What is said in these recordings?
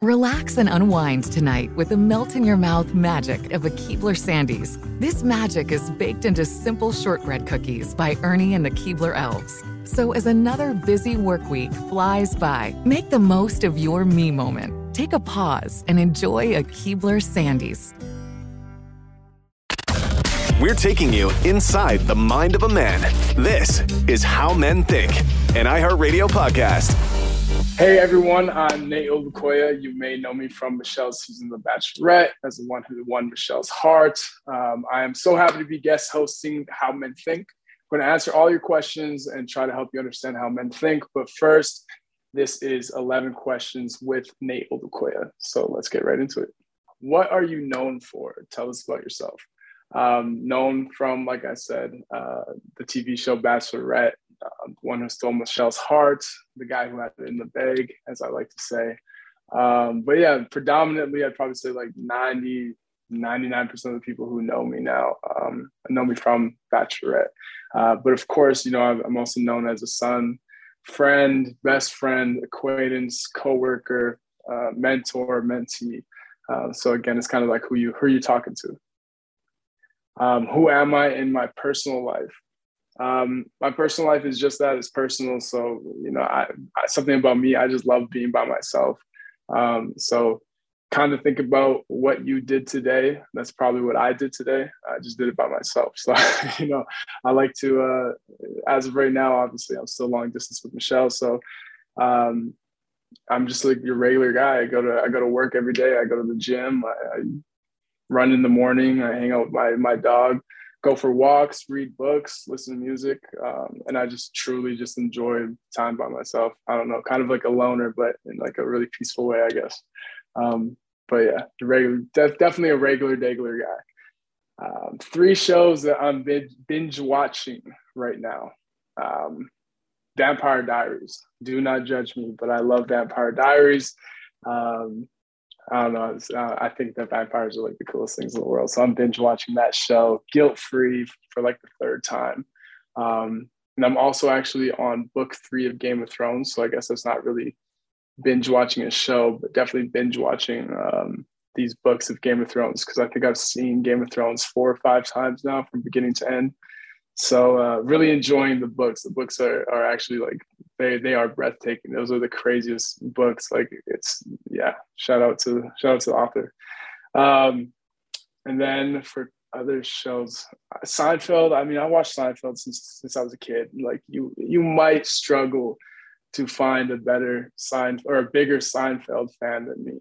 Relax and unwind tonight with the melt-in-your-mouth magic of a Keebler Sandies. This magic is baked into simple shortbread cookies by Ernie and the Keebler Elves. So as another busy work week flies by, make the most of your me moment. Take a pause and enjoy a Keebler Sandies. We're taking you inside the mind of a man. This is How Men Think, an iHeartRadio podcast. Hey everyone, I'm Nate Obikoya. You may know me from Michelle's season The Bachelorette as the one who won Michelle's heart. I am so happy to be guest hosting How Men Think. I'm going to answer all your questions and try to help you understand how men think. But first, this is 11 questions with Nate Obikoya. So let's get right into it. What are you known for? Tell us about yourself. Known from, like I said, the TV show Bachelorette. The one who stole Michelle's heart, the guy who had it in the bag, as I like to say. But yeah, predominantly, I'd probably say like 99% of the people who know me now know me from Bachelorette. But of course, you know, I'm also known as a son, friend, best friend, acquaintance, coworker, mentor, mentee. So again, it's kind of like who are you talking to? Who am I in my personal life? My personal life is just that, it's personal. So, you know, something about me, I just love being by myself. So kind of think about what you did today. That's probably what I did today. I just did it by myself. So, you know, I like to, as of right now, obviously I'm still long distance with Michelle. So, I'm just like your regular guy. I go to work every day. I go to the gym. I run in the morning. I hang out with my dog. Go for walks, read books, listen to music. And I just truly just enjoy time by myself. I don't know, kind of like a loner, but in like a really peaceful way, I guess. But yeah, definitely a regular guy. Three shows that I'm binge watching right now. Vampire Diaries. Do not judge me, but I love Vampire Diaries. I don't know. I think that vampires are like the coolest things in the world. So I'm binge watching that show guilt-free for like the third time. And I'm also actually on book 3 of Game of Thrones. So I guess that's not really binge watching a show, but definitely binge watching these books of Game of Thrones. Cause I think I've seen Game of Thrones 4 or 5 times now from beginning to end. So really enjoying the books. The books are actually like, they are breathtaking. Those are the craziest books. Like it's, yeah, shout out to the author. And then for other shows, Seinfeld. I mean, I watched Seinfeld since I was a kid. Like you might struggle to find a better Seinfeld or a bigger Seinfeld fan than me.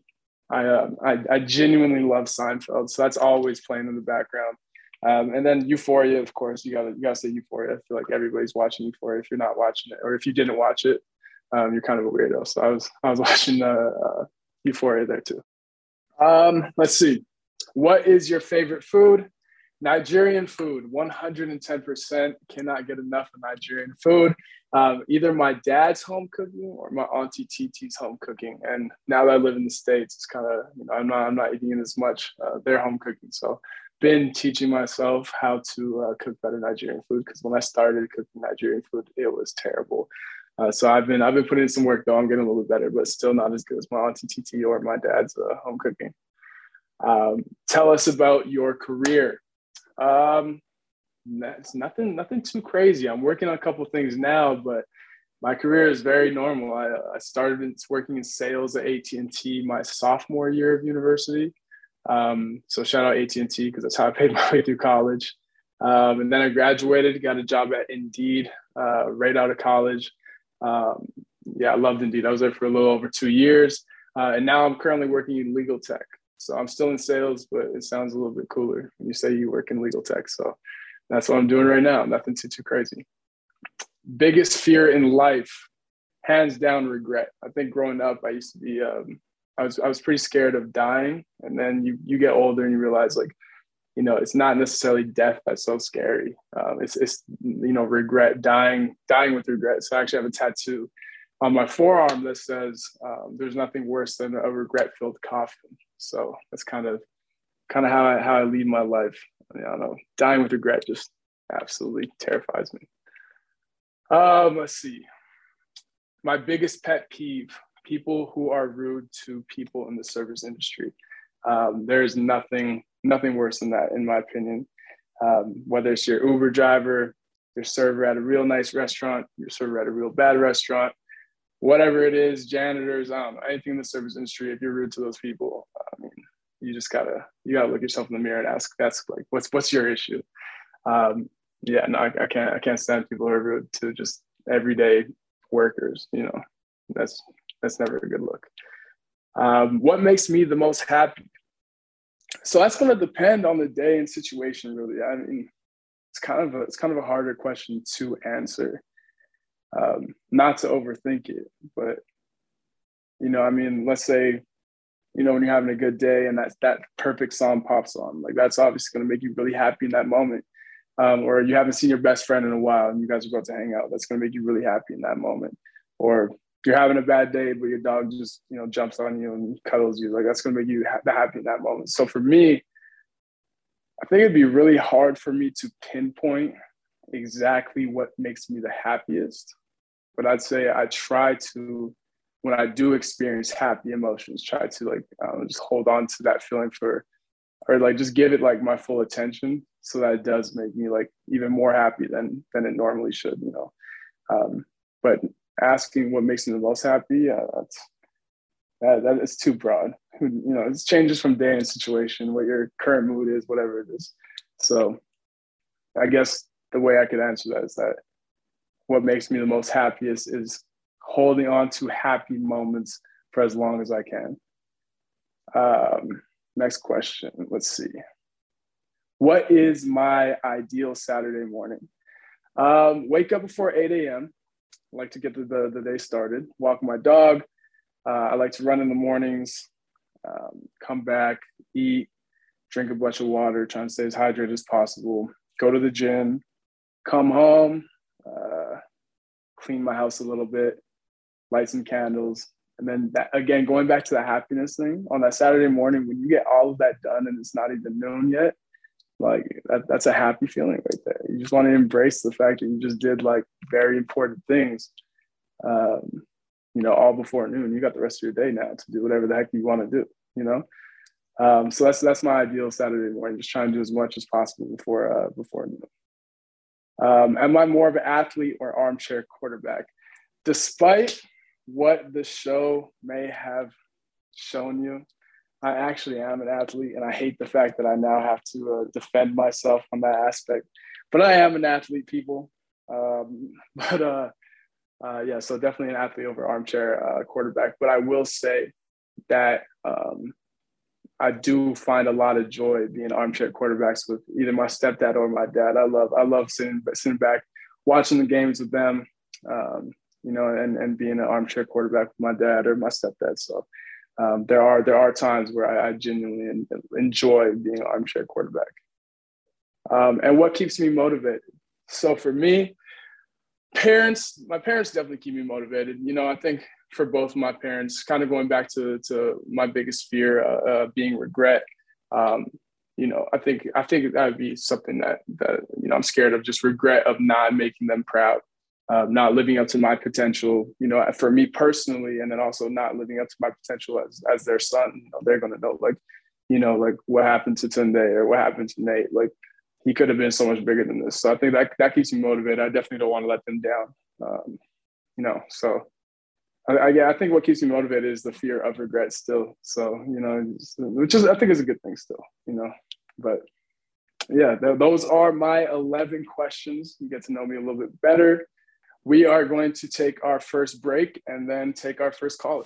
I genuinely love Seinfeld. So that's always playing in the background. And then Euphoria, of course, you gotta say Euphoria. I feel like everybody's watching Euphoria. If you're not watching it, or if you didn't watch it, you're kind of a weirdo. So I was watching Euphoria there too. Let's see, what is your favorite food? Nigerian food, 110%. Cannot get enough of Nigerian food. Either my dad's home cooking or my auntie TT's home cooking. And now that I live in the States, it's kind of, you know, I'm not eating as much their home cooking. So. Been teaching myself how to cook better Nigerian food, because when I started cooking Nigerian food, it was terrible. So I've been putting in some work though. I'm getting a little bit better, but still not as good as my auntie TT or my dad's home cooking. Tell us about your career. That's nothing too crazy. I'm working on a couple of things now, but my career is very normal. I started working in sales at AT&T my sophomore year of university. So shout out AT&T because that's how I paid my way through college. And then I graduated, got a job at Indeed right out of college. I loved Indeed. I was there for a little over 2 years. And now I'm currently working in legal tech. So I'm still in sales, but it sounds a little bit cooler when you say you work in legal tech. So that's what I'm doing right now. Nothing too crazy. Biggest fear in life, hands down, regret. I think growing up, I used to be, I was pretty scared of dying. And then you get older and you realize, like, you know, it's not necessarily death that's so scary. It's you know, regret, dying with regret. So I actually have a tattoo on my forearm that says, there's nothing worse than a regret-filled coffin. So that's kind of how I lead my life. I mean, I don't know, dying with regret just absolutely terrifies me. Let's see. My biggest pet peeve, people who are rude to people in the service industry. There's nothing worse than that, in my opinion. Whether it's your Uber driver, your server at a real nice restaurant, your server at a real bad restaurant, whatever it is, janitors, I don't know, anything in the service industry, if you're rude to those people, I mean, you just gotta look yourself in the mirror and ask, that's like, what's your issue? I can't stand people who are rude to just everyday workers, you know, that's never a good look. What makes me the most happy? So that's going to depend on the day and situation, really. I mean, it's kind of a harder question to answer. Not to overthink it, but, you know, I mean, let's say, you know, when you're having a good day and that perfect song pops on, like, that's obviously going to make you really happy in that moment. Or you haven't seen your best friend in a while and you guys are about to hang out. That's going to make you really happy in that moment. Or you're having a bad day, but your dog just, you know, jumps on you and cuddles you. Like, that's going to make you happy in that moment. So for me, I think it'd be really hard for me to pinpoint exactly what makes me the happiest. But I'd say I try to, when I do experience happy emotions, try to, like, just hold on to that feeling or like just give it like my full attention, so that it does make me like even more happy than it normally should, you know. But asking what makes me the most happy, that is too broad. You know, it changes from day and situation, what your current mood is, whatever it is. So I guess the way I could answer that is that what makes me the most happiest is holding on to happy moments for as long as I can. Next question, let's see. What is my ideal Saturday morning? Wake up before 8 a.m. I like to get the day started, walk my dog. I like to run in the mornings, come back, eat, drink a bunch of water, trying to stay as hydrated as possible, go to the gym, come home, clean my house a little bit, light some candles. And then that, again, going back to the happiness thing, on that Saturday morning, when you get all of that done and it's not even noon yet, like that's a happy feeling right there. You just want to embrace the fact that you just did like very important things, you know, all before noon. You got the rest of your day now to do whatever the heck you want to do, you know? So that's my ideal Saturday morning, just trying to do as much as possible before noon. Am I more of an athlete or armchair quarterback? Despite what the show may have shown you, I actually am an athlete, and I hate the fact that I now have to defend myself on that aspect. But I am an athlete, people. So definitely an athlete over armchair quarterback. But I will say that I do find a lot of joy being armchair quarterbacks with either my stepdad or my dad. I love sitting back, watching the games with them, you know, and being an armchair quarterback with my dad or my stepdad. So there are times where I genuinely enjoy being an armchair quarterback. And what keeps me motivated? So for me, my parents definitely keep me motivated. You know, I think for both my parents, kind of going back to my biggest fear being regret, you know, I think that would be something that, you know, I'm scared of, just regret of not making them proud. Not living up to my potential, you know, for me personally, and then also not living up to my potential as their son. You know, they're going to know, like, you know, like what happened to Tunde or what happened to Nate? Like, he could have been so much bigger than this. So I think that keeps me motivated. I definitely don't want to let them down. So I think what keeps me motivated is the fear of regret still. So, you know, which is, I think, is a good thing still, you know, but yeah, those are my 11 questions. You get to know me a little bit better. We are going to take our first break and then take our first caller.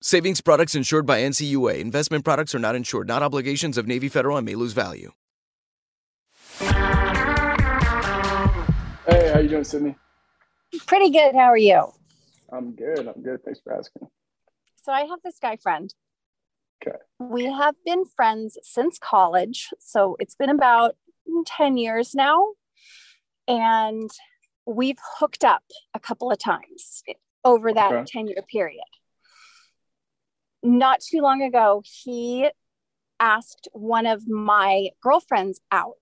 Savings products insured by NCUA. Investment products are not insured, not obligations of Navy Federal and may lose value. Hey, how you doing, Sydney? Pretty good. How are you? I'm good. I'm good. Thanks for asking. So I have this guy friend. Okay. We have been friends since college. So it's been about 10 years now. And we've hooked up a couple of times over that 10-year period. Not too long ago, he asked one of my girlfriends out,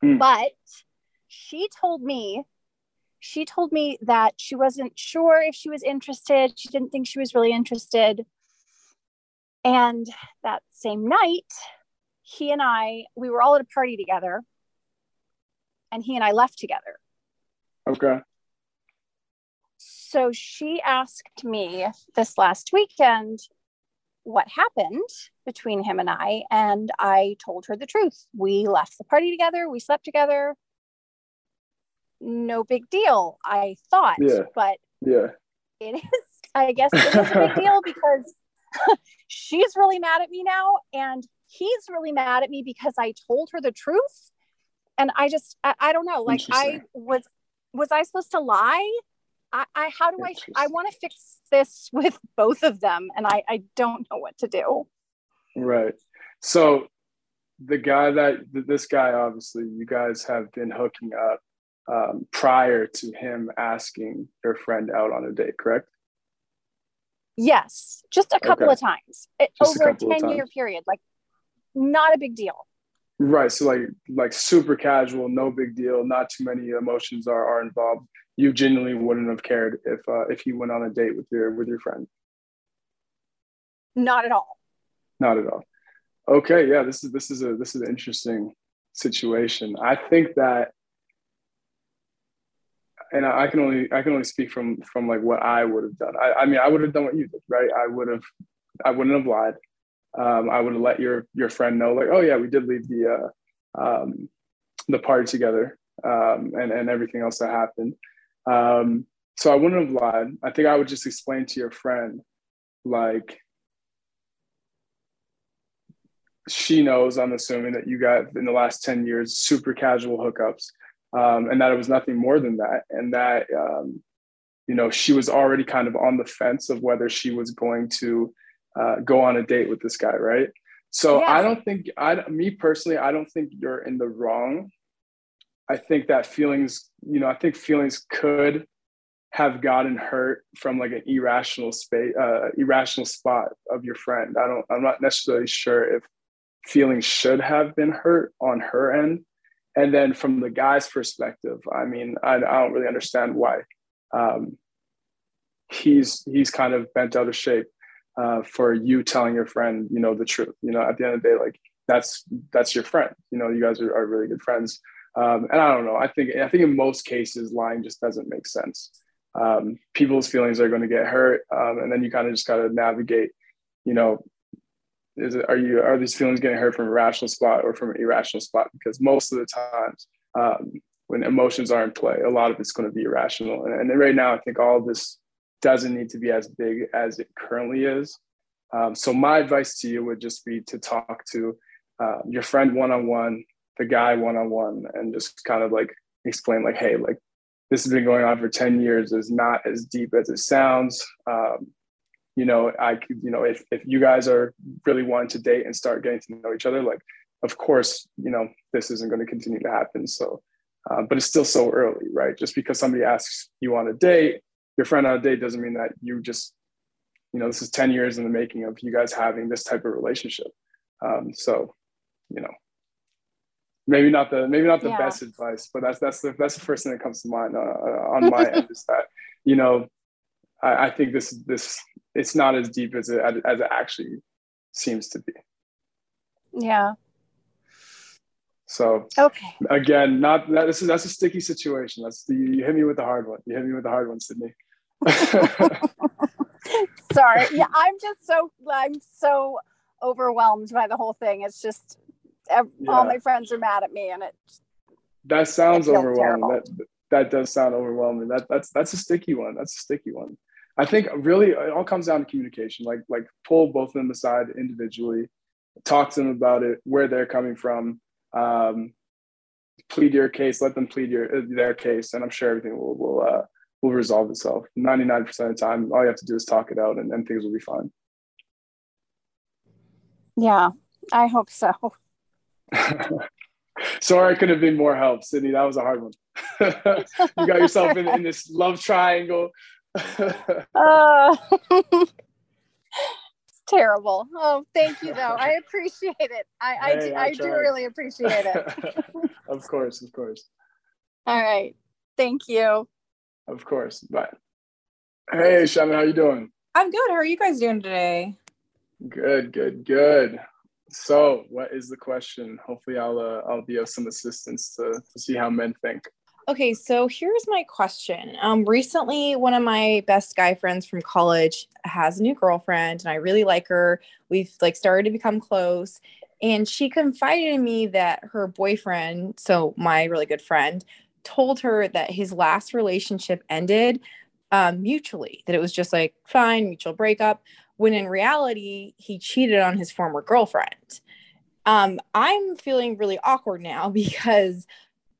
but she told me that she wasn't sure if she was interested. She didn't think she was really interested. And that same night, we were all at a party together, and he and I left together. Okay. So she asked me this last weekend what happened between him and I, and I told her the truth. We left the party together. We slept together. No big deal, I thought, but it is, I guess it is a big deal because she's really mad at me now, and he's really mad at me because I told her the truth. And I just, I don't know, like, I was I supposed to lie? I want to fix this with both of them, and I don't know what to do. Right. So the guy this guy, obviously you guys have been hooking up prior to him asking your friend out on a date, correct? Yes. Just a couple of times over a 10-year period. Like, not a big deal. Right. So like super casual, no big deal. Not too many emotions are involved. You genuinely wouldn't have cared if he went on a date with your friend. Not at all. Not at all. Okay, yeah, this is an interesting situation. I think that, and I can only speak from like what I would have done. I mean, I would have done what you did, right? I wouldn't have lied. I would have let your friend know, like, oh yeah, we did leave the party together, and everything else that happened. So I wouldn't have lied. I think I would just explain to your friend, like, she knows, I'm assuming, that you got in the last 10 years, super casual hookups, and that it was nothing more than that. And that, you know, she was already kind of on the fence of whether she was going to go on a date with this guy. Right. So yeah. I don't think you're in the wrong. I think feelings could have gotten hurt from like an irrational spot of your friend. I'm not necessarily sure if feelings should have been hurt on her end. And then from the guy's perspective, I mean, I don't really understand why he's kind of bent out of shape for you telling your friend, you know, the truth. You know, at the end of the day, like that's your friend. You know, you guys are really good friends. And I don't know. I think in most cases, lying just doesn't make sense. People's feelings are going to get hurt, and then you kind of just got to navigate. You know, are these feelings getting hurt from a rational spot or from an irrational spot? Because most of the times, when emotions are in play, a lot of it's going to be irrational. And right now, I think all of this doesn't need to be as big as it currently is. So my advice to you would just be to talk to your friend one-on-one, the guy one-on-one, and just kind of like explain like, hey, like this has been going on for 10 years. It's not as deep as it sounds. You know, if you guys are really wanting to date and start getting to know each other, like, of course, you know, this isn't going to continue to happen. So, but it's still so early, right? Just because somebody asks you on a date, your friend on a date, doesn't mean that you just, you know, this is 10 years in the making of you guys having this type of relationship. So, you know, maybe not the yeah. best advice, but that's the first thing that comes to mind on my end is that, you know, I think this it's not as deep as it actually seems to be. Yeah. So okay. Again, that's a sticky situation. You hit me with the hard one. Sydney. Sorry. Yeah, I'm so overwhelmed by the whole thing. It's just all my friends are mad at me, and that sounds overwhelming. That does sound overwhelming. That's a sticky one. I think really it all comes down to communication. Like pull both of them aside individually, talk to them about it, where they're coming from, plead your case, let them plead their case, and I'm sure everything will resolve itself. 99% of the time, all you have to do is talk it out, and things will be fine. Yeah, I hope so. Sorry, I could have been more help, Sydney. That was a hard one. You got yourself in this love triangle. It's terrible. Oh, thank you, though. I appreciate it. I do really appreciate it. Of course. All right. Thank you. Of course. Bye. Hey, Shaman, how you doing? I'm good. How are you guys doing today? Good. So, what is the question? Hopefully, I'll be of some assistance to see how men think. Okay, so here's my question. Recently, one of my best guy friends from college has a new girlfriend, and I really like her. We've like started to become close, and she confided in me that her boyfriend, so my really good friend, told her that his last relationship ended mutually, that it was just like fine, mutual breakup, when in reality, he cheated on his former girlfriend. I'm feeling really awkward now because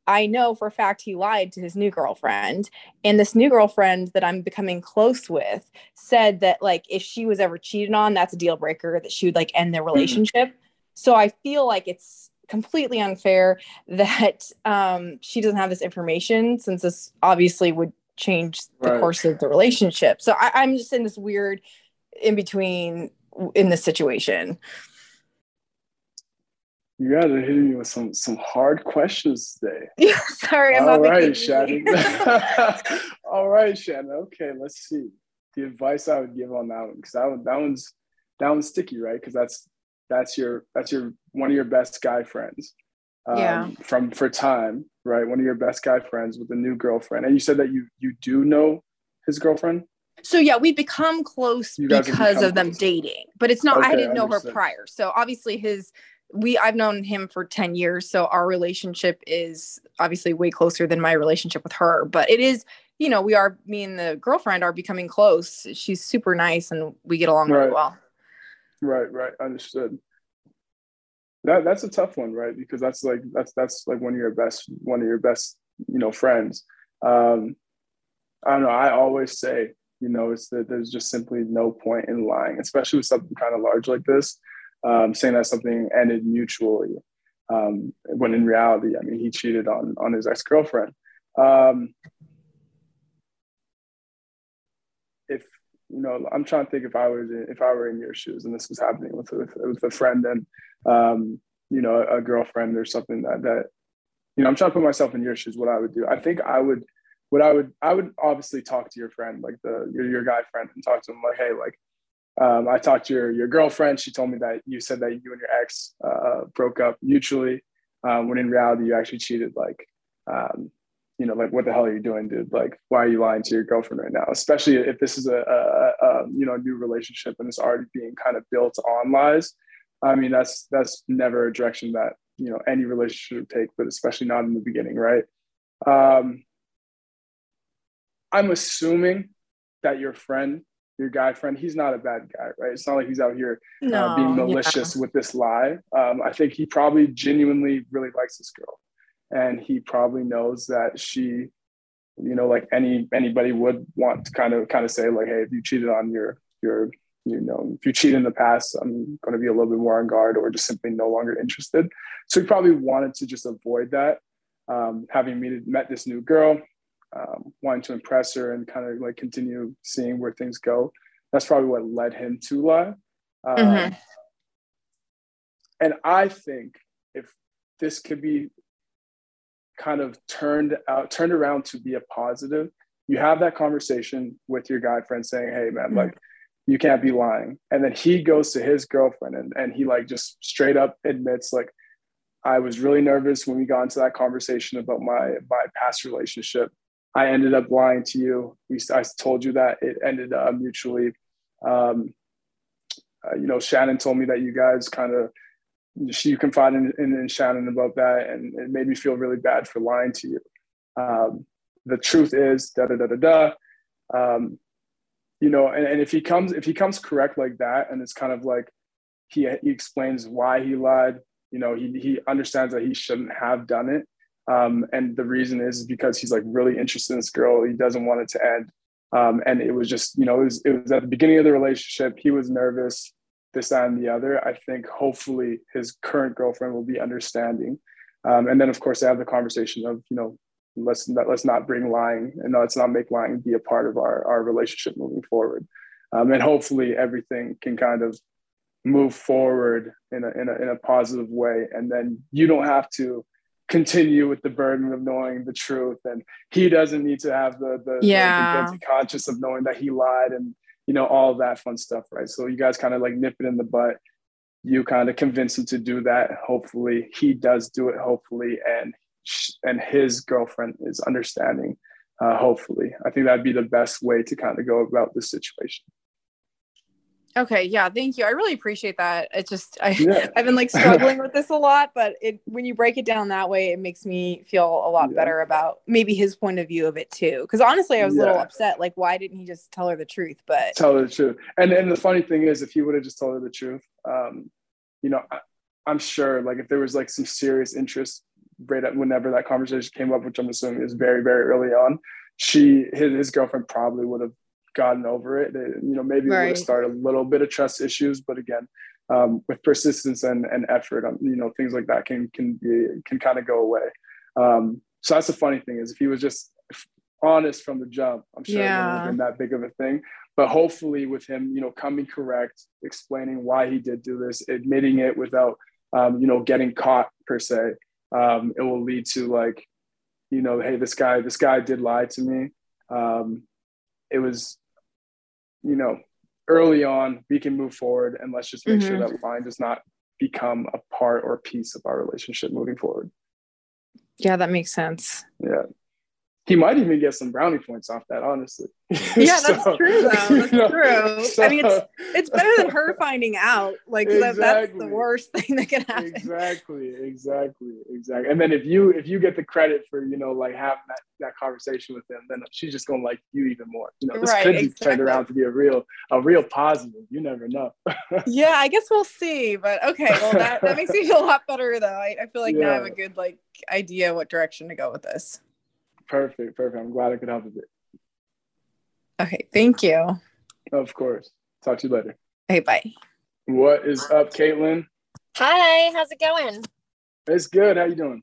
I know for a fact he lied to his new girlfriend. And this new girlfriend that I'm becoming close with said that, like, if she was ever cheated on, that's a deal breaker, that she would, like, end their relationship. Mm-hmm. So I feel like it's completely unfair that she doesn't have this information, since this obviously would change the course of the relationship. So I'm just in this weird in-between in this situation. You guys are hitting me with some hard questions today. Yeah, sorry, I'm not making it easy. All right, Shannon. Okay, let's see. The advice I would give on that one, because that one's sticky, right? Because that's your one of your best guy friends, for time, right? One of your best guy friends with a new girlfriend, and you said that you do know his girlfriend. So yeah, we become close because of them dating, but it's not. Okay, I didn't know her prior, so obviously I've known him for 10 years, so our relationship is obviously way closer than my relationship with her. But it is, you know, me and the girlfriend are becoming close. She's super nice, and we get along really well. Right, understood. That's a tough one, right? Because that's like one of your best, you know, friends. I don't know. I always say, you know, it's that there's just simply no point in lying, especially with something kind of large like this. Saying that something ended mutually, when in reality, I mean, he cheated on his ex-girlfriend. if, you know, I'm trying to think if I were in your shoes and this was happening with a friend and, you know, a girlfriend or something that, you know, I'm trying to put myself in your shoes, what I would do. I think I would obviously talk to your friend, like your guy friend, and talk to him like, hey, like, I talked to your girlfriend. She told me that you said that you and your ex broke up mutually, when in reality you actually cheated. Like, you know, like, what the hell are you doing, dude? Like, why are you lying to your girlfriend right now? Especially if this is a you know, new relationship and it's already being kind of built on lies. I mean, that's never a direction that, you know, any relationship would take, but especially not in the beginning, right? I'm assuming that your friend, your guy friend, he's not a bad guy, right? It's not like he's out here being malicious with this lie. I think he probably genuinely really likes this girl. And he probably knows that she, you know, like anybody would want to kind of say like, hey, if you cheated on your, you know, if you cheat in the past, I'm going to be a little bit more on guard or just simply no longer interested. So he probably wanted to just avoid that. Having met this new girl, wanting to impress her and kind of like continue seeing where things go. That's probably what led him to lie. And I think if this could be kind of turned around to be a positive, you have that conversation with your guy friend saying, hey man, like, you can't be lying. And then he goes to his girlfriend and he like just straight up admits, like, I was really nervous when we got into that conversation about my past relationship. I ended up lying to you. I told you that it ended mutually. You know, Shannon told me that you guys you confided in Shannon about that, and it made me feel really bad for lying to you. The truth is you know, and if he comes correct like that, and it's kind of like he explains why he lied, you know, he understands that he shouldn't have done it. And the reason is because he's like really interested in this girl. He doesn't want it to end. And it was just, you know, it was at the beginning of the relationship. He was nervous, this, that, and the other. I think hopefully his current girlfriend will be understanding. And then of course they have the conversation of, you know, let's not bring lying and let's not make lying be a part of our relationship moving forward. And hopefully everything can kind of move forward in a positive way. And then you don't have to continue with the burden of knowing the truth. And he doesn't need to have the guilty conscience of knowing that he lied and, you know, all that fun stuff, right? So you guys kind of like nip it in the butt. You kind of convince him to do that. Hopefully he does do it, hopefully. And his girlfriend is understanding, hopefully. I think that'd be the best way to kind of go about this situation. Okay. Yeah. Thank you. I really appreciate that. I've been like struggling with this a lot, but when you break it down that way, it makes me feel a lot better about maybe his point of view of it too. Cause honestly, I was a little upset. Like, why didn't he just tell her the truth? But tell her the truth. And the funny thing is, if he would have just told her the truth, you know, I'm sure like if there was like some serious interest right up whenever that conversation came up, which I'm assuming is very, very early on, his girlfriend probably would have gotten over it. You know, maybe it would start a little bit of trust issues, but again, with persistence and effort, you know, things like that can kind of go away. So that's the funny thing is, if he was just honest from the jump, I'm sure it wouldn't have been that big of a thing. But hopefully, with him, you know, coming correct, explaining why he did do this, admitting it without, you know, getting caught per se, it will lead to like, you know, hey, this guy did lie to me. It was, you know, early on, we can move forward and let's just make sure that lying does not become a part or piece of our relationship moving forward. Yeah, that makes sense. Yeah. He might even get some brownie points off that, honestly. Yeah, so, that's true, though. That's true. So, I mean, it's better than her finding out. Like, that's the worst thing that can happen. Exactly. And then if you get the credit for, you know, like having that conversation with them, then she's just going to like you even more. You know, this could turn around to be a real positive. You never know. Yeah, I guess we'll see. But okay, well, that makes me feel a lot better, though. I feel like now I have a good, like, idea what direction to go with this. Perfect. I'm glad I could help with it. Okay, thank you. Of course. Talk to you later. Hey, bye. What is up, Caitlin? Hi, how's it going? It's good. How you doing?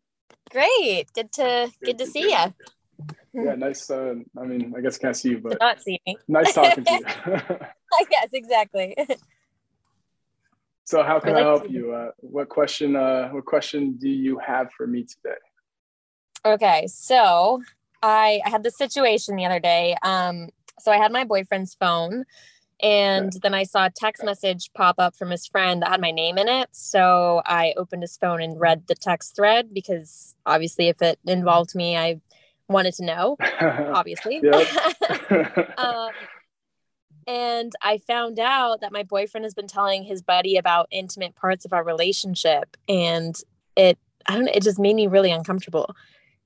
Great. Good to see you. Yeah, nice. I mean, I guess can't see you, but not see me. Nice talking to you. Yes, exactly. So, how can I help you? What question do you have for me today? Okay, so I had this situation the other day. So I had my boyfriend's phone, and then I saw a text message pop up from his friend that had my name in it. So I opened his phone and read the text thread because obviously, if it involved me, I wanted to know, obviously. And I found out that my boyfriend has been telling his buddy about intimate parts of our relationship. And it just made me really uncomfortable.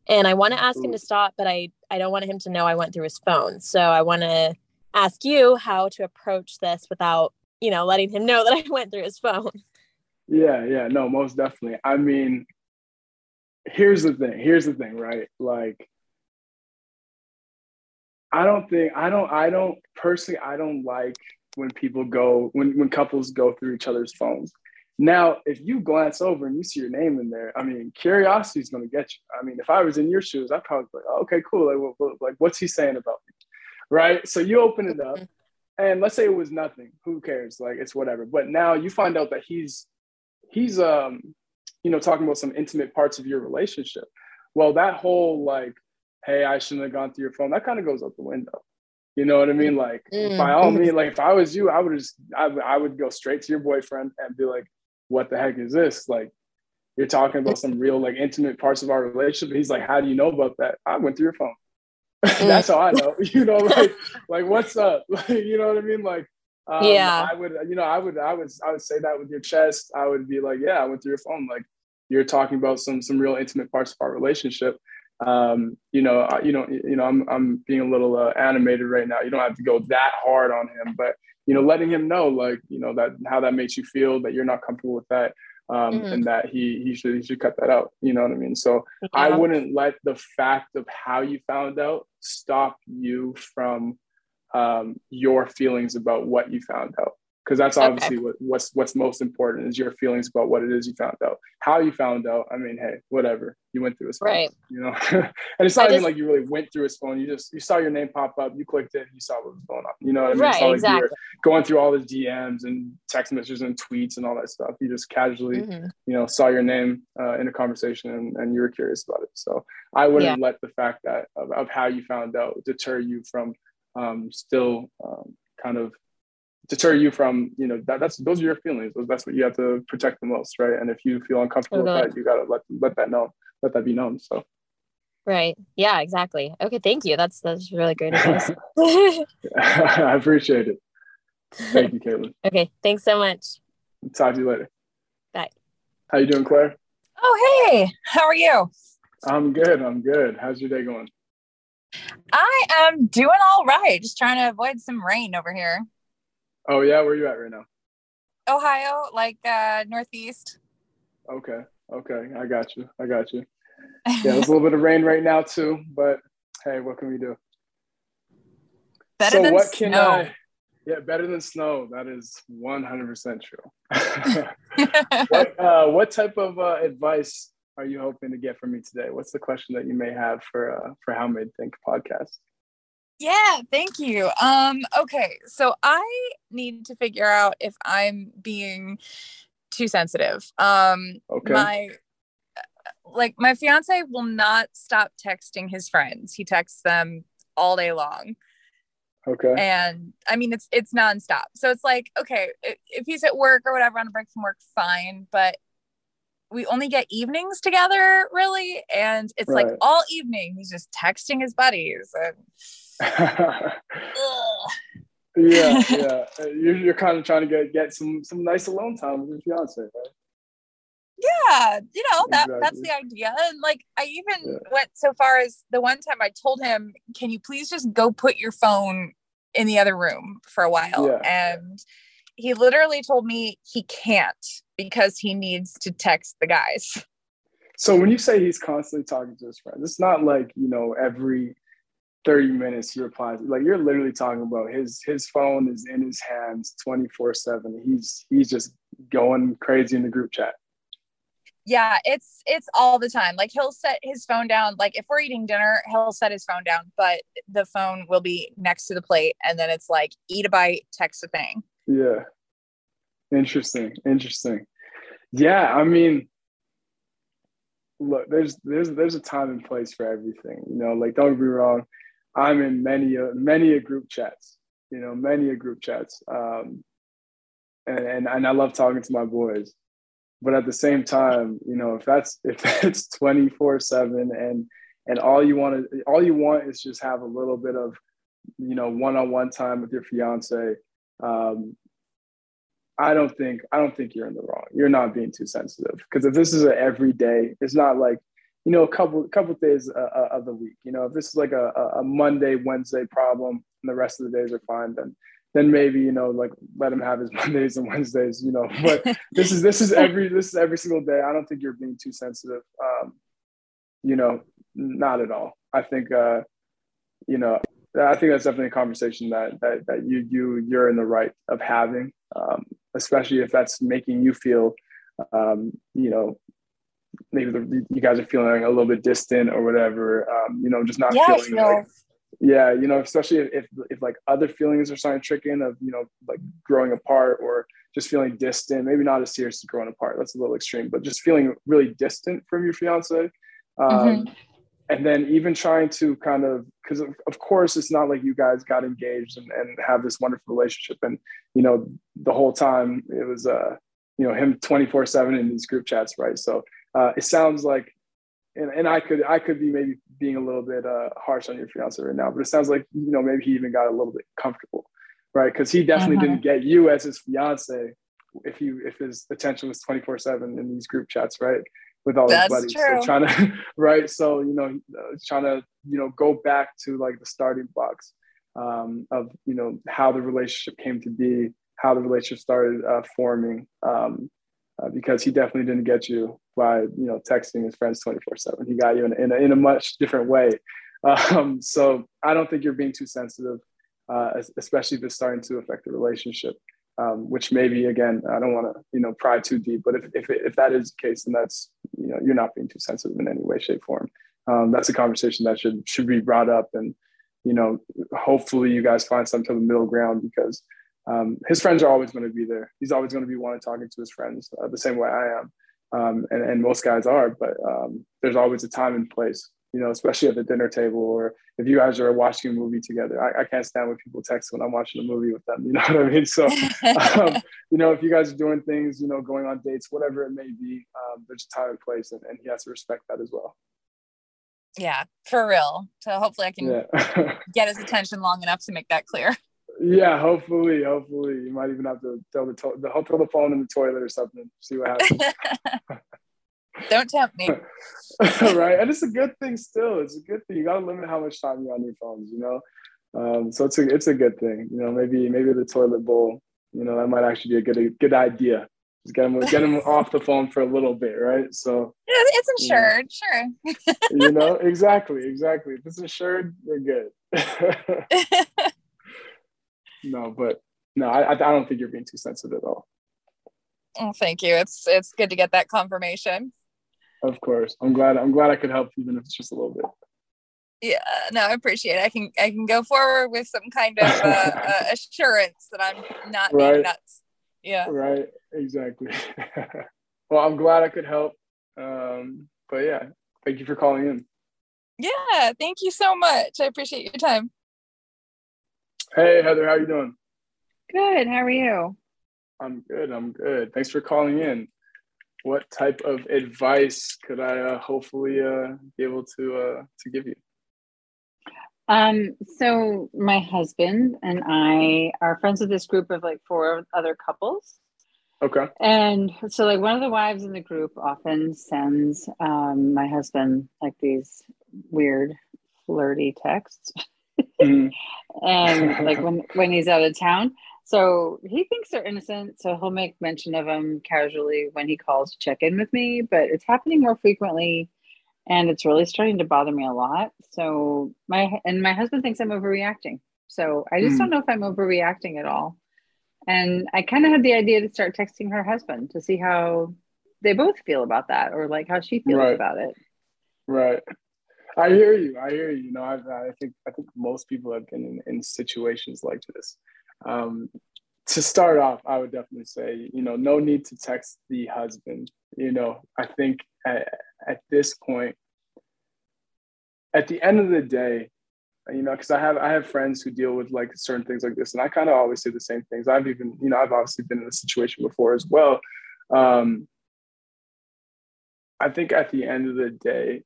And I want to ask him to stop, but I don't want him to know I went through his phone. So I want to ask you how to approach this without, letting him know that I went through his phone. Yeah, no, most definitely. I mean, here's the thing, right? Like, I don't like when people go, when couples go through each other's phones. Now, if you glance over and you see your name in there, I mean, curiosity is going to get you. I mean, if I was in your shoes, I'd probably be like, oh, okay, cool. Like, what's he saying about me? Right? So you open it up and let's say it was nothing. Who cares? Like, it's whatever. But now you find out that he's talking about some intimate parts of your relationship. Well, that whole like, hey, I shouldn't have gone through your phone, that kind of goes out the window. You know what I mean? Like, by all means, like if I was you, I would go straight to your boyfriend and be like, what the heck is this? Like, you're talking about some real like intimate parts of our relationship. He's like, how do you know about that? I went through your phone. That's how I know, like what's up? Like, you know what I mean? Like, I would say that with your chest. I would be like, yeah, I went through your phone. Like, you're talking about some real intimate parts of our relationship. I'm being a little animated right now. You don't have to go that hard on him, but letting him know, like, that how that makes you feel, that you're not comfortable with that, and that he should cut that out. You know what I mean? So yeah. I wouldn't let the fact of how you found out stop you from your feelings about what you found out, because that's obviously what's most important is your feelings about what it is you found out. How you found out, I mean, hey, whatever. You went through his phone, And it's not even like you really went through his phone. You saw your name pop up, you clicked it, and you saw what was going on. You know what I mean? Right, it's not like you were going through all the DMs and text messages and tweets and all that stuff. You just casually, saw your name in a conversation and you were curious about it. So I wouldn't let the fact that of how you found out deter you from those are your feelings. That's what you have to protect the most, right? And if you feel uncomfortable with that, you gotta let that be known. So right. Yeah, exactly. Okay, thank you. That's really great advice. I appreciate it. Thank you, Caitlin. Okay, thanks so much. Talk to you later. Bye. How you doing, Claire? Oh hey, how are you? I'm good. How's your day going? I am doing all right. Just trying to avoid some rain over here. Oh yeah, where are you at right now? Ohio, like northeast. Okay, I got you. Yeah, there's a little bit of rain right now too, but hey, what can we do? Better than snow. Better than snow. That is 100% true. What type of advice are you hoping to get from me today? What's the question that you may have for How Men Think podcast? Yeah, thank you. Okay, so I need to figure out if I'm being too sensitive. My fiance will not stop texting his friends. He texts them all day long. Okay. And I mean, it's nonstop. So it's like, okay, if he's at work or whatever on a break from work, fine. But we only get evenings together, really. And it's like all evening, he's just texting his buddies and yeah. You're kind of trying to get some nice alone time with your fiance, right? Yeah, that's the idea. And like, I even went so far as the one time I told him, "Can you please just go put your phone in the other room for a while?" Yeah. And he literally told me he can't because he needs to text the guys. So when you say he's constantly talking to his friends, it's not like every 30 minutes he replies. Like, you're literally talking about his phone is in his hands 24/7. He's just going crazy in the group chat. Yeah, it's all the time. Like, he'll set his phone down. Like, if we're eating dinner, he'll set his phone down, but the phone will be next to the plate. And then it's like, eat a bite, text a thing. Yeah. Interesting. Yeah. I mean, look, there's a time and place for everything, you know, like, don't get me wrong. I'm in many group chats, you know, and I love talking to my boys. But at the same time, you know, if that's 24/7 and all you want is just have a little bit of, you know, one-on-one time with your fiance, I don't think you're in the wrong. You're not being too sensitive, because if this is an everyday, it's not like, you know, a couple days of the week, you know, if this is like a Monday, Wednesday problem and the rest of the days are fine, then maybe, you know, like, let him have his Mondays and Wednesdays, you know, but this is every single day. I don't think you're being too sensitive. You know, not at all. I think, you know, I think that's definitely a conversation that you're in the right of having, especially if that's making you feel, you know, maybe you guys are feeling a little bit distant or whatever, you know, just not feeling like, yeah, you know, especially if like other feelings are starting to trick in of, you know, like growing apart or just feeling distant, maybe not as serious as growing apart. That's a little extreme, but just feeling really distant from your fiance. Mm-hmm. And then even trying to kind of, because of course, it's not like you guys got engaged and have this wonderful relationship. And, you know, the whole time it was, you know, him 24/7 in these group chats, right? So it sounds like, and I could be maybe being a little bit harsh on your fiance right now, but it sounds like, you know, maybe he even got a little bit comfortable, right? Because he definitely didn't get you as his fiance if his attention was 24/7 in these group chats, right? With all his buddies. So trying to, right? So, you know, trying to, you know, go back to like the starting blocks of, you know, how the relationship came to be, how the relationship started forming, because he definitely didn't get you by, you know, texting his friends 24/7. He got you in a much different way. So I don't think you're being too sensitive, especially if it's starting to affect the relationship. Which maybe, again, I don't want to, you know, pry too deep, but if that is the case, then that's, you know, you're not being too sensitive in any way, shape, form. That's a conversation that should be brought up, and, you know, hopefully you guys find some type of middle ground, because his friends are always going to be there. He's always going to be wanting talking to his friends the same way I am, and most guys are. But there's always a time and place, you know, especially at the dinner table, or if you guys are watching a movie together. I can't stand when people text when I'm watching a movie with them, you know what I mean? So, you know, if you guys are doing things, you know, going on dates, whatever it may be, there's a time and place, and he has to respect that as well. Yeah, for real. So hopefully I can get his attention long enough to make that clear. Yeah, hopefully. You might even have to throw the phone in the toilet or something, see what happens. Don't tempt me. Right. And it's a good thing still. It's a good thing. You got to limit how much time you're on your phones, you know? So it's a good thing, you know, maybe the toilet bowl, you know, that might actually be a good idea. Just get them off the phone for a little bit. Right. So it's insured. You know. Sure. You know, exactly. If it's insured, you're good. No, I don't think you're being too sensitive at all. Oh, thank you. It's good to get that confirmation. Of course. I'm glad I could help, even if it's just a little bit. Yeah, no, I appreciate it. I can go forward with some kind of assurance that I'm not being nuts. Yeah. Right. Exactly. Well, I'm glad I could help. But yeah, thank you for calling in. Yeah, thank you so much. I appreciate your time. Hey, Heather, how you doing? Good. How are you? I'm good. Thanks for calling in. What type of advice could I hopefully be able to give you? So my husband and I are friends with this group of like four other couples. Okay. And so like one of the wives in the group often sends my husband like these weird flirty texts. Mm-hmm. And like when he's out of town. So he thinks they're innocent, so he'll make mention of them casually when he calls to check in with me, but it's happening more frequently and it's really starting to bother me a lot. So my husband thinks I'm overreacting. So I just don't know if I'm overreacting at all. And I kind of had the idea to start texting her husband to see how they both feel about that, or like how she feels about it. Right. I hear you. You know, I think most people have been in situations like this. To start off, I would definitely say, you know, no need to text the husband. You know, I think at this point, at the end of the day, you know, because I have friends who deal with like certain things like this, and I kind of always say the same things. I've even, you know, I've obviously been in a situation before as well. I think at the end of the day,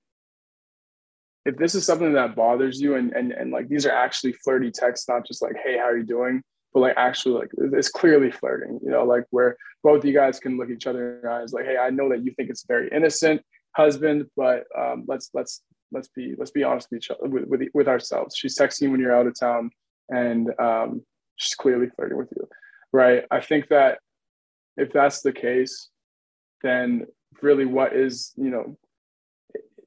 if this is something that bothers you, and like these are actually flirty texts, not just like, hey, how are you doing? But like actually, like it's clearly flirting, you know, like where both of you guys can look each other in the eyes, like, hey, I know that you think it's very innocent, husband, but let's be honest with each other, with ourselves. She's texting you when you're out of town, and she's clearly flirting with you, right? I think that if that's the case, then really, what is, you know,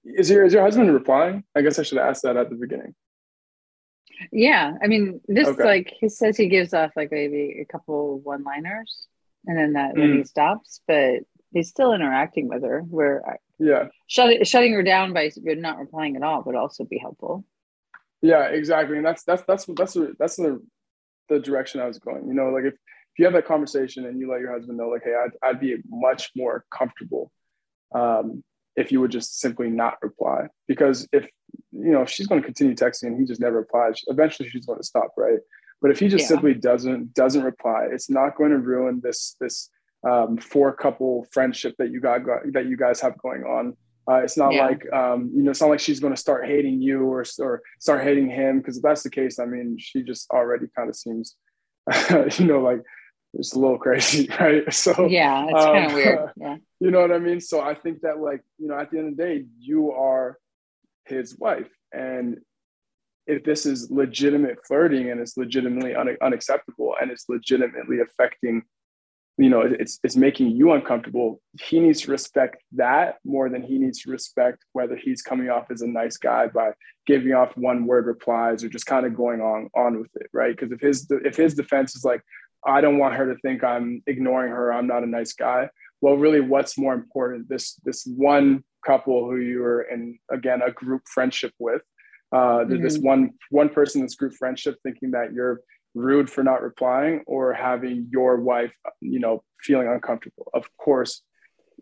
is your husband replying? I guess I should ask that at the beginning. Yeah, I mean, this okay. Like he says he gives off like maybe a couple one-liners, and then that when he stops, but he's still interacting with her. Where shutting her down by not replying at all would also be helpful. Yeah, exactly, and that's the direction I was going. You know, like if you have that conversation and you let your husband know, like, hey, I'd be much more comfortable if you would just simply not reply, because if you know, if she's going to continue texting and he just never replies, eventually she's going to stop, right? But if he just simply doesn't reply, it's not going to ruin this four-couple friendship that you guys have going on. It's not like you know, it's not like she's going to start hating you or start hating him, because if that's the case, I mean, she just already kind of seems, you know, like it's a little crazy, right? So yeah, it's kind of weird. Yeah, you know what I mean. So I think that, like, you know, at the end of the day, you are his wife, and if this is legitimate flirting and it's legitimately unacceptable and it's legitimately affecting, you know, it's making you uncomfortable, he needs to respect that more than he needs to respect whether he's coming off as a nice guy by giving off one word replies or just kind of going on with it, right? Because if his defense is like, I don't want her to think I'm ignoring her, I'm not a nice guy. Well, really, what's more important? This one couple who you were in, again, a group friendship with, this one person in this group friendship thinking that you're rude for not replying, or having your wife, you know, feeling uncomfortable. Of course,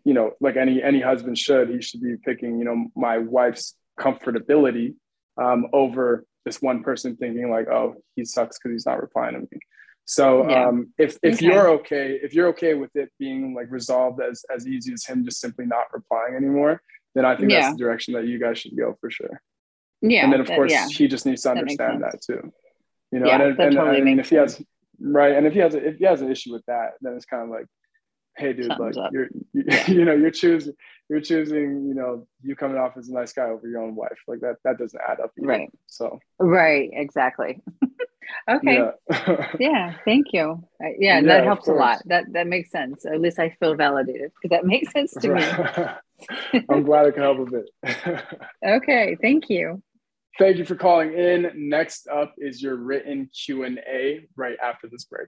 you know, like any husband should, he should be picking, you know, my wife's comfortability over this one person thinking like, oh, he sucks because he's not replying to me. So if you're okay with it being like resolved as easy as him just simply not replying anymore, then I think that's the direction that you guys should go for sure. Yeah. And then of course he just needs to understand that too. You know, and if he has an issue with that, then it's kind of like, hey dude, something's like up. You're choosing, you know, you coming off as a nice guy over your own wife. Like that doesn't add up either. Right. So right, exactly. Okay. Yeah. Yeah. Thank you. Yeah, that helps a lot. That makes sense. At least I feel validated because that makes sense to me. I'm glad I can help a bit. Okay. Thank you. Thank you for calling in. Next up is your written Q&A right after this break.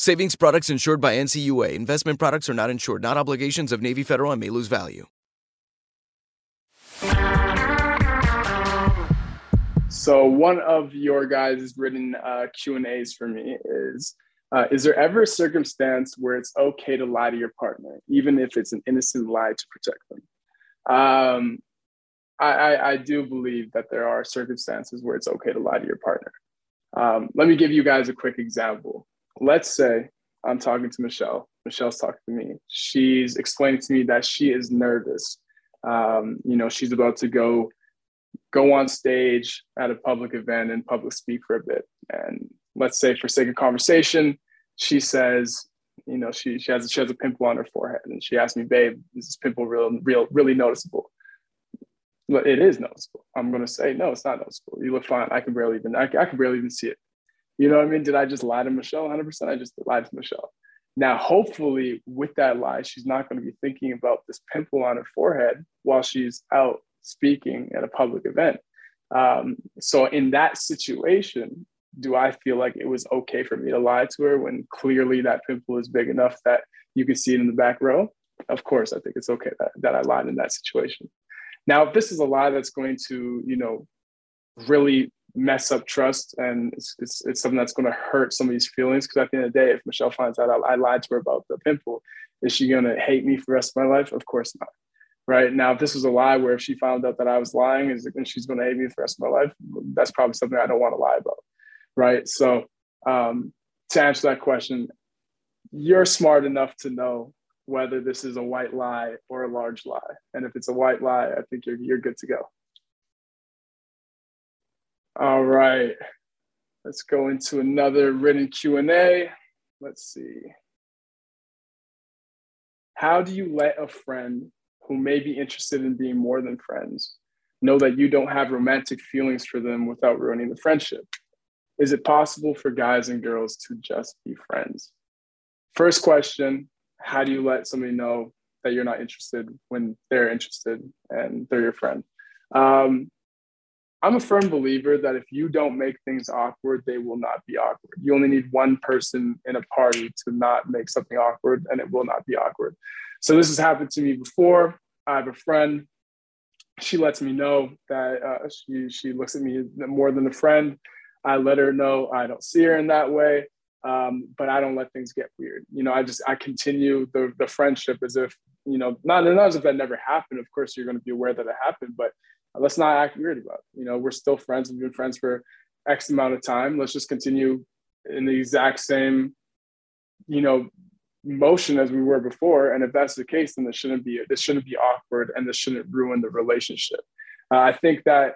Savings products insured by NCUA. Investment products are not insured, not obligations of Navy Federal and may lose value. So one of your guys' written Q&As for me is there ever a circumstance where it's okay to lie to your partner, even if it's an innocent lie to protect them? I do believe that there are circumstances where it's okay to lie to your partner. Let me give you guys a quick example. Let's say I'm talking to Michelle. Michelle's talking to me. She's explaining to me that she is nervous. She's about to go on stage at a public event and public speak for a bit. And let's say for sake of conversation, she says, she has a pimple on her forehead. And she asked me, babe, is this pimple really noticeable? But it is noticeable. I'm going to say, no, it's not noticeable. You look fine. I can barely even see it. You know what I mean? Did I just lie to Michelle? 100%, I just lied to Michelle. Now, hopefully with that lie, she's not going to be thinking about this pimple on her forehead while she's out speaking at a public event. So in that situation, do I feel like it was okay for me to lie to her when clearly that pimple is big enough that you can see it in the back row? Of course, I think it's okay that I lied in that situation. Now, if this is a lie that's going to, really mess up trust and it's something that's going to hurt somebody's feelings, because at the end of the day, if Michelle finds out I lied to her about the pimple, is she going to hate me for the rest of my life? Of course not, right? Now, if this was a lie where if she found out that I was lying and she's going to hate me for the rest of my life, that's probably something I don't want to lie about, right? So to answer that question, you're smart enough to know whether this is a white lie or a large lie. And if it's a white lie, I think you're good to go. All right, let's go into another written Q&A. Let's see. How do you let a friend who may be interested in being more than friends know that you don't have romantic feelings for them without ruining the friendship? Is it possible for guys and girls to just be friends? First question, how do you let somebody know that you're not interested when they're interested and they're your friend? I'm a firm believer that if you don't make things awkward, they will not be awkward. You only need one person in a party to not make something awkward, and it will not be awkward. So this has happened to me before. I have a friend. She lets me know that she looks at me more than a friend. I let her know I don't see her in that way. But I don't let things get weird. I continue the friendship as if, not as if that never happened. Of course, you're going to be aware that it happened, but let's not act weird about it. We're still friends. We've been friends for X amount of time. Let's just continue in the exact same, motion as we were before. And if that's the case, then this shouldn't be awkward, and this shouldn't ruin the relationship. I think that,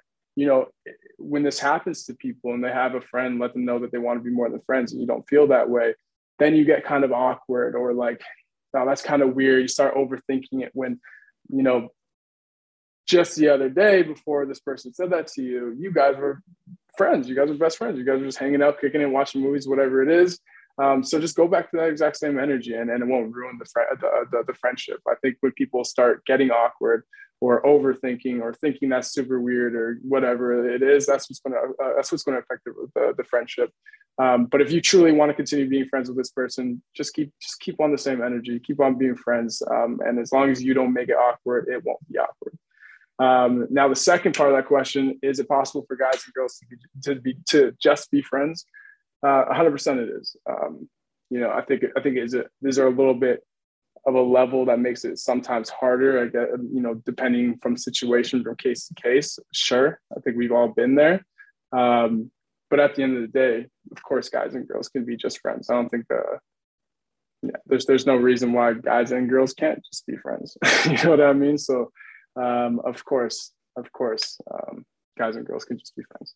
when this happens to people and they have a friend, let them know that they want to be more than friends and you don't feel that way, then you get kind of awkward or like, no, that's kind of weird. You start overthinking it when, just the other day before this person said that to you, you guys were friends. You guys were best friends. You guys were just hanging out, kicking and watching movies, whatever it is. So just go back to that exact same energy and it won't ruin the friendship. I think when people start getting awkward or overthinking or thinking that's super weird or whatever it is, that's what's going to affect the friendship. But if you truly want to continue being friends with this person, just keep on the same energy, keep on being friends. And as long as you don't make it awkward, it won't be awkward. Now the second part of that question, is it possible for guys and girls to just be friends? 100% it is. I think these are a little bit of a level that makes it sometimes harder, I guess, depending from situation, from case to case. Sure, I think we've all been there. But at the end of the day, of course, guys and girls can be just friends. I don't think there's no reason why guys and girls can't just be friends. You know what I mean? So, of course, guys and girls can just be friends.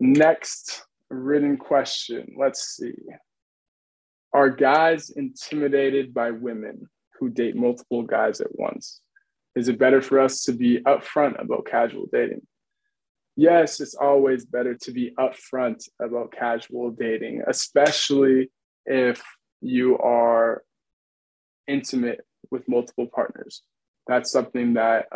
Next written question, let's see. Are guys intimidated by women who date multiple guys at once? Is it better for us to be upfront about casual dating? Yes, it's always better to be upfront about casual dating, especially if you are intimate with multiple partners. That's something that,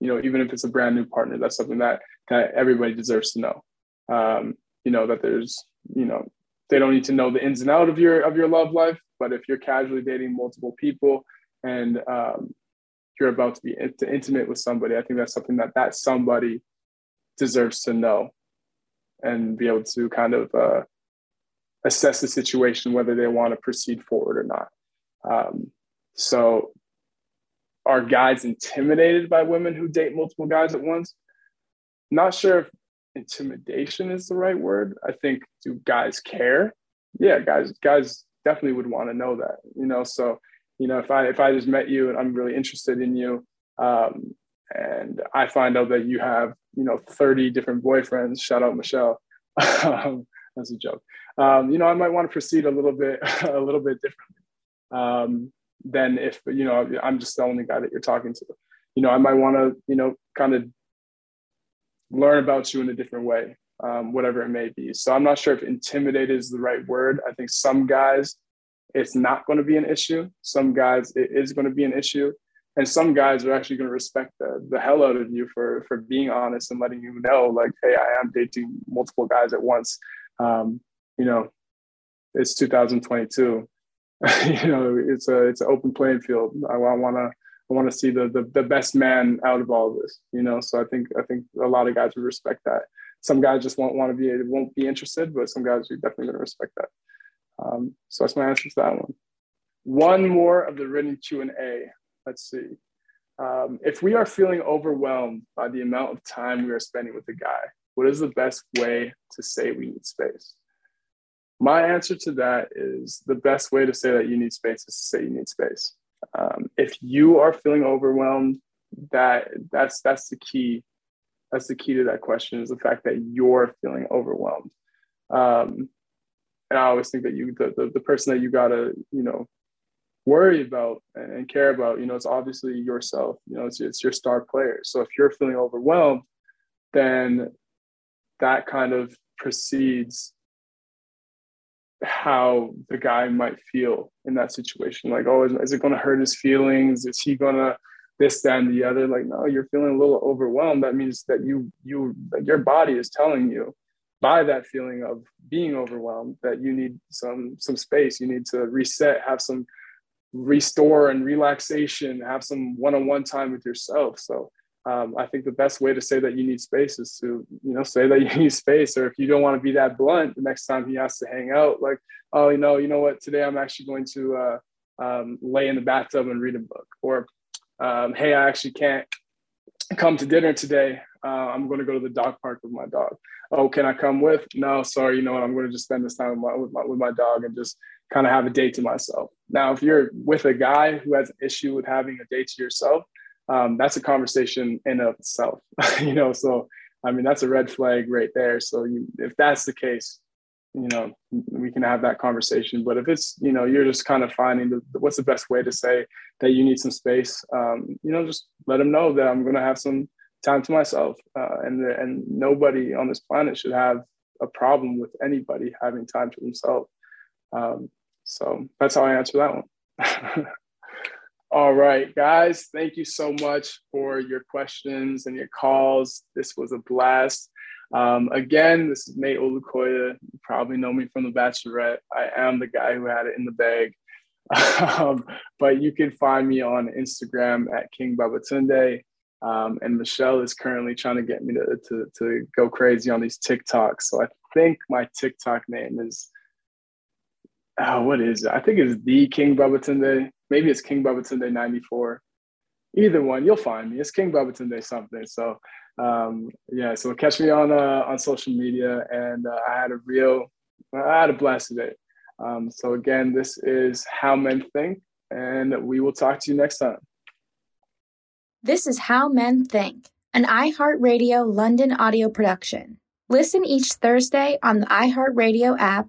even if it's a brand new partner, that's something that everybody deserves to know. That there's, they don't need to know the ins and outs of your love life, but if you're casually dating multiple people and you're about to be intimate with somebody, I think that's something that somebody deserves to know and be able to kind of assess the situation, whether they want to proceed forward or not. So are guys intimidated by women who date multiple guys at once? Not sure if intimidation is the right word. I think, do guys care? Yeah, guys definitely would want to know that, so, if I just met you and I'm really interested in you, and I find out that you have, 30 different boyfriends, shout out Michelle, that's a joke. I might want to proceed a little bit differently than if, I'm just the only guy that you're talking to. I might want to, kind of learn about you in a different way, whatever it may be. So I'm not sure if intimidated is the right word. I think some guys, it's not going to be an issue. Some guys, it is going to be an issue. And some guys are actually going to respect the hell out of you for being honest and letting you know, like, hey, I am dating multiple guys at once. It's 2022. It's an open playing field. I want to see the best man out of all of this. So I think a lot of guys would respect that. Some guys just won't be interested, but some guys are definitely going to respect that. So that's my answer to that one. One more of the written Q&A. Let's see. If we are feeling overwhelmed by the amount of time we are spending with a guy, what is the best way to say we need space? My answer to that is the best way to say that you need space is to say you need space. If you are feeling overwhelmed, that's the key. That's the key to that question, is the fact that you're feeling overwhelmed. And I always think that the person that you gotta, worry about and care about, it's obviously yourself, it's your star player. So if you're feeling overwhelmed, then that kind of precedes how the guy might feel in that situation. Like, oh, is it going to hurt his feelings? Is he going to this, that, and the other? Like, no, you're feeling a little overwhelmed. That means that your body is telling you, by that feeling of being overwhelmed, that you need some space. You need to reset, have some restore and relaxation, have some one-on-one time with yourself. So I think the best way to say that you need space is to, say that you need space. Or if you don't want to be that blunt, the next time he has to hang out, like, oh, you know what, today I'm actually going to lay in the bathtub and read a book. Or, hey, I actually can't come to dinner today. I'm going to go to the dog park with my dog. Oh, can I come with? No, sorry. You know what? I'm going to just spend this time with my dog and just kind of have a day to myself. Now, if you're with a guy who has an issue with having a day to yourself, that's a conversation in of itself, So, I mean, that's a red flag right there. So if that's the case, we can have that conversation. But if it's, you're just kind of finding what's the best way to say that you need some space, just let them know that I'm going to have some time to myself. And nobody on this planet should have a problem with anybody having time to themselves. So that's how I answer that one. All right, guys, thank you so much for your questions and your calls. This was a blast. Again, this is Nate Obikoya. You probably know me from The Bachelorette. I am the guy who had it in the bag. But you can find me on Instagram at King Babatunde. And Michelle is currently trying to get me to go crazy on these TikToks. So I think my TikTok name is, what is it? I think it's The King Babatunde. Maybe it's King Babatunde 94. Either one, you'll find me. It's King Babatunde something. So so catch me on social media. And I had a blast today. So again, this is How Men Think, and we will talk to you next time. This is How Men Think, an iHeartRadio London audio production. Listen each Thursday on the iHeartRadio app,